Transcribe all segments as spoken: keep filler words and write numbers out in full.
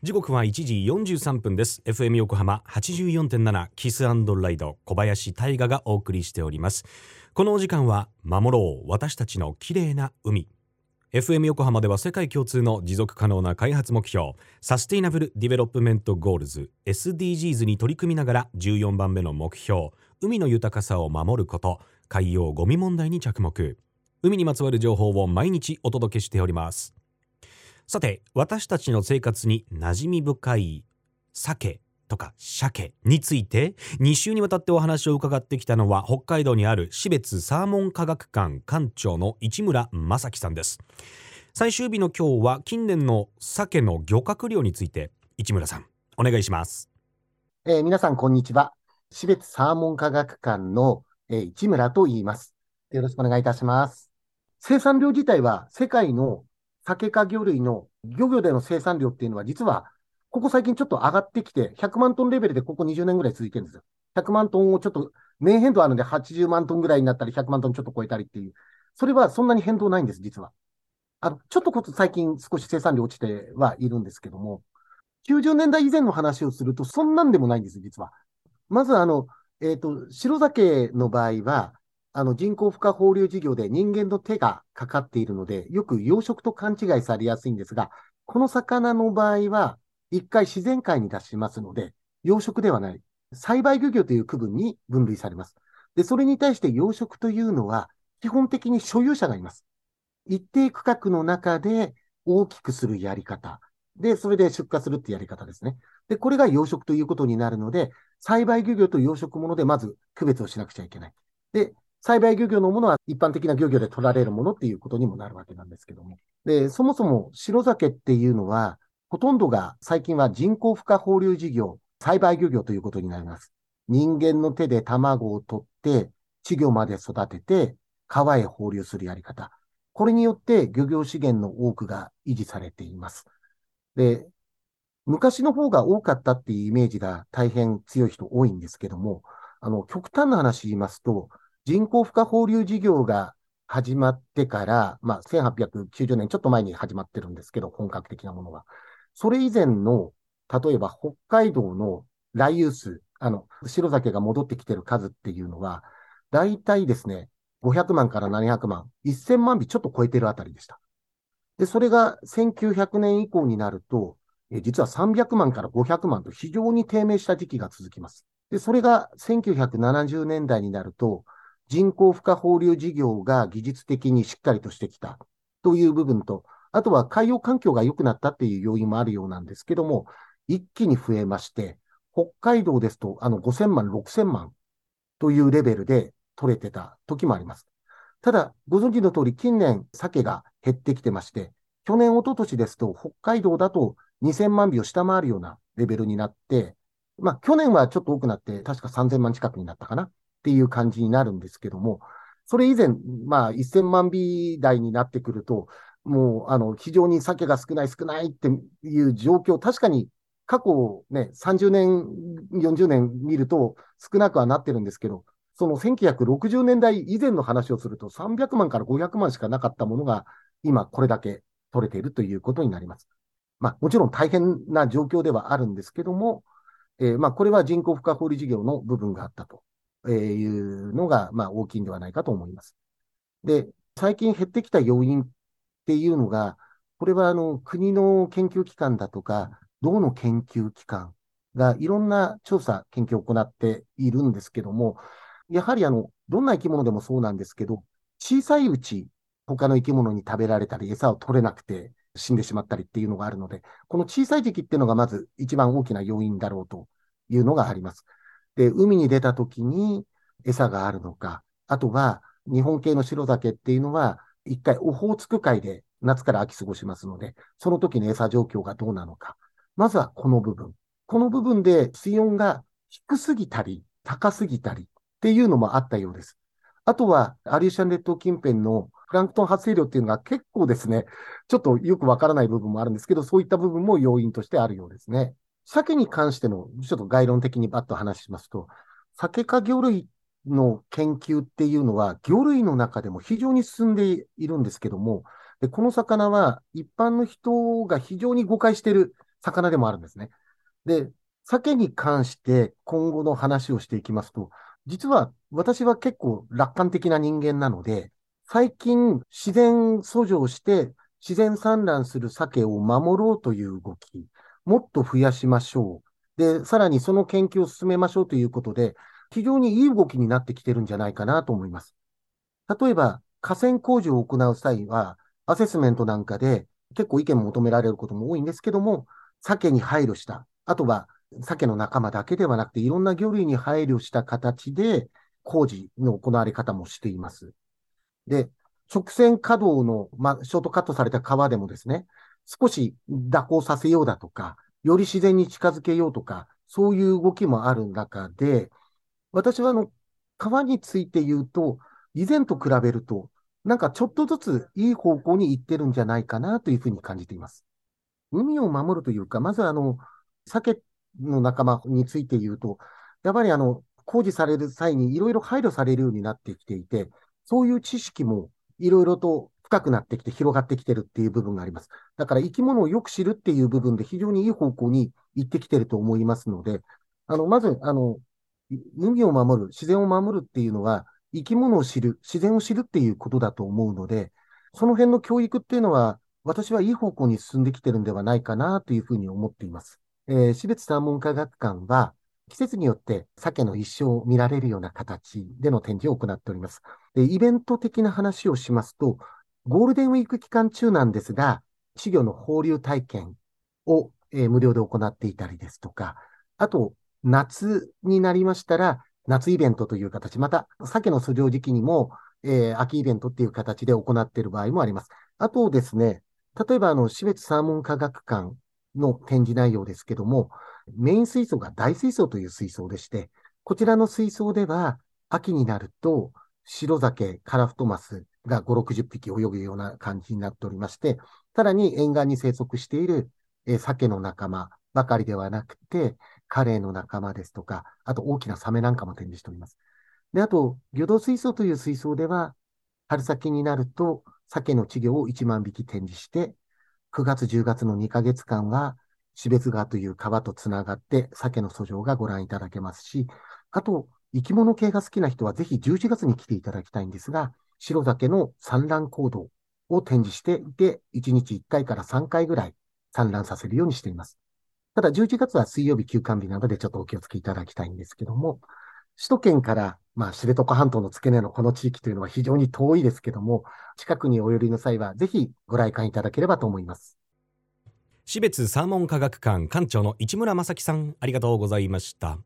時刻はいちじよんじゅうさんぷんです。 エフエム 横浜 はちじゅうよんてんなな キス&ライド、小林大賀がお送りしております。このお時間は守ろう私たちの綺麗な海。 エフエム 横浜では世界共通の持続可能な開発目標サステイナブルディベロップメントゴールズ エスディージーズ に取り組みながら、じゅうよんばんめの目標海の豊かさを守ること、海洋ゴミ問題に着目、海にまつわる情報を毎日お届けしております。さて、私たちの生活に馴染み深い鮭とか鮭についてに週にわたってお話を伺ってきたのは、北海道にある標津サーモン科学館館長の市村正樹さんです。最終日の今日は近年の鮭の漁獲量について、市村さんお願いします。えー、皆さんこんにちは。標津サーモン科学館の、えー、市村と言います。よろしくお願いいたします。生産量自体は世界の鮭科魚類の漁業での生産量っていうのは、実はここ最近ちょっと上がってきて、ひゃくまんトンレベルでここにじゅうねんぐらい続いてるんですよ。ひゃくまんトンをちょっと、年変動あるのではちじゅうまんトンぐらいになったり、ひゃくまんトンちょっと超えたりっていう。それはそんなに変動ないんです、実は。あの、ちょっとこと最近少し生産量落ちてはいるんですけども、きゅうじゅうねんだい以前の話をすると、そんなんでもないんです、実は。まずあの、えっと、白鮭の場合は、あの人工孵化放流事業で人間の手がかかっているので、よく養殖と勘違いされやすいんですが、この魚の場合は、一回自然界に出しますので、養殖ではない、栽培漁業という区分に分類されます。で、それに対して養殖というのは、基本的に所有者がいます。一定区画の中で大きくするやり方。で、それで出荷するってやり方ですね。で、これが養殖ということになるので、栽培漁業と養殖ものでまず区別をしなくちゃいけない。で、栽培漁業のものは一般的な漁業で取られるものっていうことにもなるわけなんですけども。で、そもそも白鮭っていうのは、ほとんどが最近は人工孵化放流事業、栽培漁業ということになります。人間の手で卵を取って、稚魚まで育てて、川へ放流するやり方。これによって漁業資源の多くが維持されています。で、昔の方が多かったっていうイメージが大変強い人多いんですけども、あの、極端な話言いますと、人工孵化放流事業が始まってから、まあ、せんはっぴゃくきゅうじゅうねんちょっと前に始まってるんですけど、本格的なものは。それ以前の、例えば北海道の来遊数、あの、白鮭が戻ってきてる数っていうのは、だいたいですね、ごひゃくまんからななひゃくまん、せんまんびちょっと超えてるあたりでした。で、それがせんきゅうひゃくねん以降になると、え実はさんびゃくまんからごひゃくまんと非常に低迷した時期が続きます。で、それがせんきゅうひゃくななじゅうねんだいになると、人工孵化放流事業が技術的にしっかりとしてきたという部分と、あとは海洋環境が良くなったっていう要因もあるようなんですけども、一気に増えまして、北海道ですとあのごせんまん、ろくせんまんというレベルで取れてた時もあります。ただ、ご存知の通り近年鮭が減ってきてまして、去年一昨年ですと北海道だとにせんまんびを下回るようなレベルになって、まあ去年はちょっと多くなって確かさんぜんまん近くになったかな。っていう感じになるんですけども、それ以前、まあ、せんまんび台になってくると、もう、あの、非常に鮭が少ない少ないっていう状況、確かに過去ね、さんじゅうねん、よんじゅうねん見ると少なくはなってるんですけど、そのせんきゅうひゃくろくじゅうねんだい以前の話をすると、さんびゃくまんからごひゃくまんしかなかったものが、今これだけ取れているということになります。まあ、もちろん大変な状況ではあるんですけども、えー、まあ、これは人工孵化放流事業の部分があったと。えー、いうのが、まあ、大きいんではないかと思います。で、最近減ってきた要因っていうのが、これはあの国の研究機関だとか、道の研究機関がいろんな調査、研究を行っているんですけども、やはりあのどんな生き物でもそうなんですけど、小さいうち、他の生き物に食べられたり、餌を取れなくて死んでしまったりっていうのがあるので、この小さい時期っていうのがまず一番大きな要因だろうというのがあります。で、海に出た時に餌があるのか、あとは日本系の白鮭っていうのは、一回オホーツク海で夏から秋過ごしますので、その時の餌状況がどうなのか。まずはこの部分。この部分で水温が低すぎたり、高すぎたりっていうのもあったようです。あとはアリューシャン列島近辺のプランクトン発生量っていうのが結構ですね、ちょっとよくわからない部分もあるんですけど、そういった部分も要因としてあるようですね。鮭に関しての、ちょっと概論的にバッと話しますと、鮭科魚類の研究っていうのは、魚類の中でも非常に進んでいるんですけども、でこの魚は一般の人が非常に誤解している魚でもあるんですね。で、鮭に関して今後の話をしていきますと、実は私は結構楽観的な人間なので、最近自然遡上して自然産卵する鮭を守ろうという動き、もっと増やしましょう。で、さらにその研究を進めましょうということで、非常にいい動きになってきてるんじゃないかなと思います。例えば、河川工事を行う際は、アセスメントなんかで結構意見を求められることも多いんですけども、鮭に配慮した。あとは、鮭の仲間だけではなくて、いろんな魚類に配慮した形で、工事の行われ方もしています。で、直線稼働の、まあ、ショートカットされた川でもですね、少し蛇行させようだとか、より自然に近づけようとか、そういう動きもある中で、私はあの、川について言うと、以前と比べると、なんかちょっとずついい方向に行ってるんじゃないかなというふうに感じています。海を守るというか、まずあの、鮭の仲間について言うと、やっぱりあの、工事される際にいろいろ配慮されるようになってきていて、そういう知識もいろいろと深くなってきて広がってきてるっていう部分があります。だから生き物をよく知るっていう部分で非常にいい方向に行ってきてると思いますので、あの、まず、あの、海を守る、自然を守るっていうのは、生き物を知る、自然を知るっていうことだと思うので、その辺の教育っていうのは、私はいい方向に進んできてるんではないかなというふうに思っています。えー、標津天文科学館は、季節によって鮭の一生を見られるような形での展示を行っております。で、イベント的な話をしますと、ゴールデンウィーク期間中なんですが、稚魚の放流体験を、えー、無料で行っていたりですとか、あと、夏になりましたら、夏イベントという形、また、鮭の遡上時期にも、えー、秋イベントっていう形で行っている場合もあります。あとですね、例えば、あの、標津サーモン科学館の展示内容ですけども、メイン水槽が大水槽という水槽でして、こちらの水槽では、秋になると、白鮭、カラフトマスがご、ろくじゅっぴき泳ぐような感じになっておりまして、さらに沿岸に生息している、えー、鮭の仲間ばかりではなくて、カレイの仲間ですとか、あと大きなサメなんかも展示しております。で、あと、魚道水槽という水槽では、春先になると、鮭の稚魚をいちまんびき展示して、くがつじゅうがつのにかげつかんは、標津川という川とつながって、鮭の遡上がご覧いただけますし、あと、生き物系が好きな人は、ぜひじゅういちがつに来ていただきたいんですが、白鮭の産卵行動を展示していて、いちにちいっかいからさんかいぐらい産卵させるようにしています。ただじゅういちがつは水曜日休館日なのでちょっとお気をつけいただきたいんですけども、首都圏から、まあ、知床半島の付け根のこの地域というのは非常に遠いですけども、近くにお寄りの際はぜひご来館いただければと思います。標津サーモン科学館館長の市村正樹さん、ありがとうございました。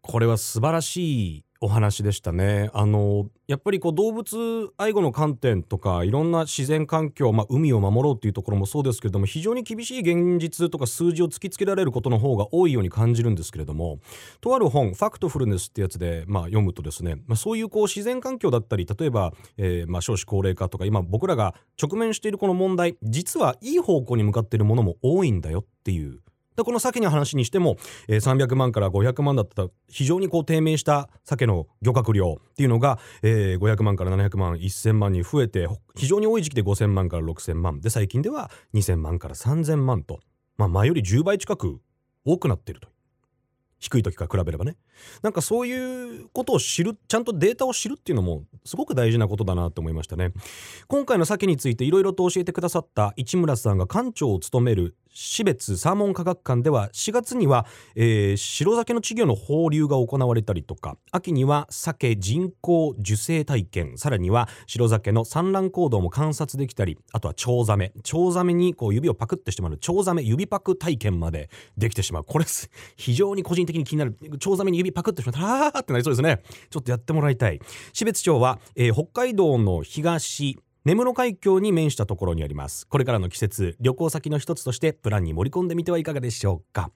これは素晴らしいお話でしたね。あのやっぱりこう動物愛護の観点とかいろんな自然環境、まあ、海を守ろうというところもそうですけれども、非常に厳しい現実とか数字を突きつけられることの方が多いように感じるんですけれども、とある本ファクトフルネスってやつで、まあ、読むとですね、まあ、そういうこう自然環境だったり、例えば、えーまあ、少子高齢化とか今僕らが直面しているこの問題、実はいい方向に向かっているものも多いんだよっていう、でこの鮭の話にしても、えー、さんびゃくまんからごひゃくまんだった非常にこう低迷した鮭の漁獲量っていうのが、えー、ごひゃくまんからななひゃくまん、せんまんに増えて、非常に多い時期でごせんまんからろくせんまんで、最近ではにせんまんからさんぜんまんと、まあ、前よりじゅうばい近く多くなっていると、低い時から比べればね。なんかそういうことを知る、ちゃんとデータを知るっていうのもすごく大事なことだなと思いましたね。今回の鮭についていろいろと教えてくださった市村さんが館長を務める標津サーモン科学館では、しがつには、えー、白鮭の稚魚の放流が行われたりとか、秋には鮭人工受精体験、さらには白鮭の産卵行動も観察できたり、あとはチョウザメ、チョウザメにこう指をパクってしまうチョウザメ指パク体験までできてしまう。これ非常に個人的に気になる。チョウザメに指パクってしまったらあーってなりそうですね。ちょっとやってもらいたい。標津町は、えー、北海道の東根室海峡に面したところにあります。これからの季節、旅行先の一つとしてプランに盛り込んでみてはいかがでしょうか。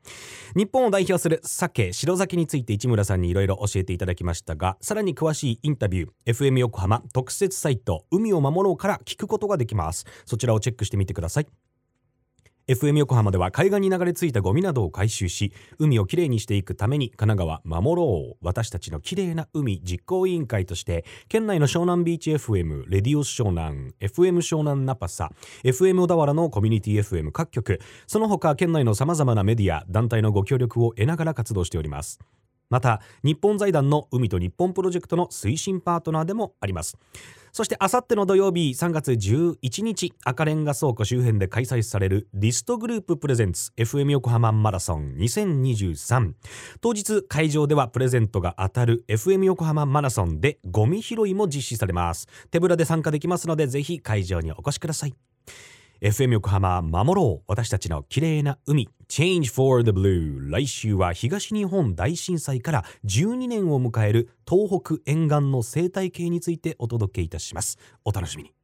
日本を代表する鮭、白鮭について市村さんにいろいろ教えていただきましたが、さらに詳しいインタビュー エフエム 横浜特設サイト海を守ろうから聞くことができます。そちらをチェックしてみてください。エフエム 横浜では海岸に流れ着いたゴミなどを回収し、海をきれいにしていくために神奈川守ろう私たちのきれいな海実行委員会として、県内の湘南ビーチ エフエム、 レディオ湘南、 エフエム 湘南ナパサ、 エフエム 小田原のコミュニティ エフエム 各局、その他県内のさまざまなメディア団体のご協力を得ながら活動しております。また日本財団の海と日本プロジェクトの推進パートナーでもあります。そしてあさっての土曜日さんがつじゅういちにち、赤レンガ倉庫周辺で開催されるリストグループプレゼンツ エフエム 横浜マラソンにせんにじゅうさん、当日会場ではプレゼントが当たる エフエム 横浜マラソンでゴミ拾いも実施されます。手ぶらで参加できますので、ぜひ会場にお越しください。 エフエム 横浜守ろう私たちの綺麗な海 Change for the Blue、 来週は東日本大震災からじゅうにねんを迎える東北沿岸の生態系についてお届けいたします。お楽しみに。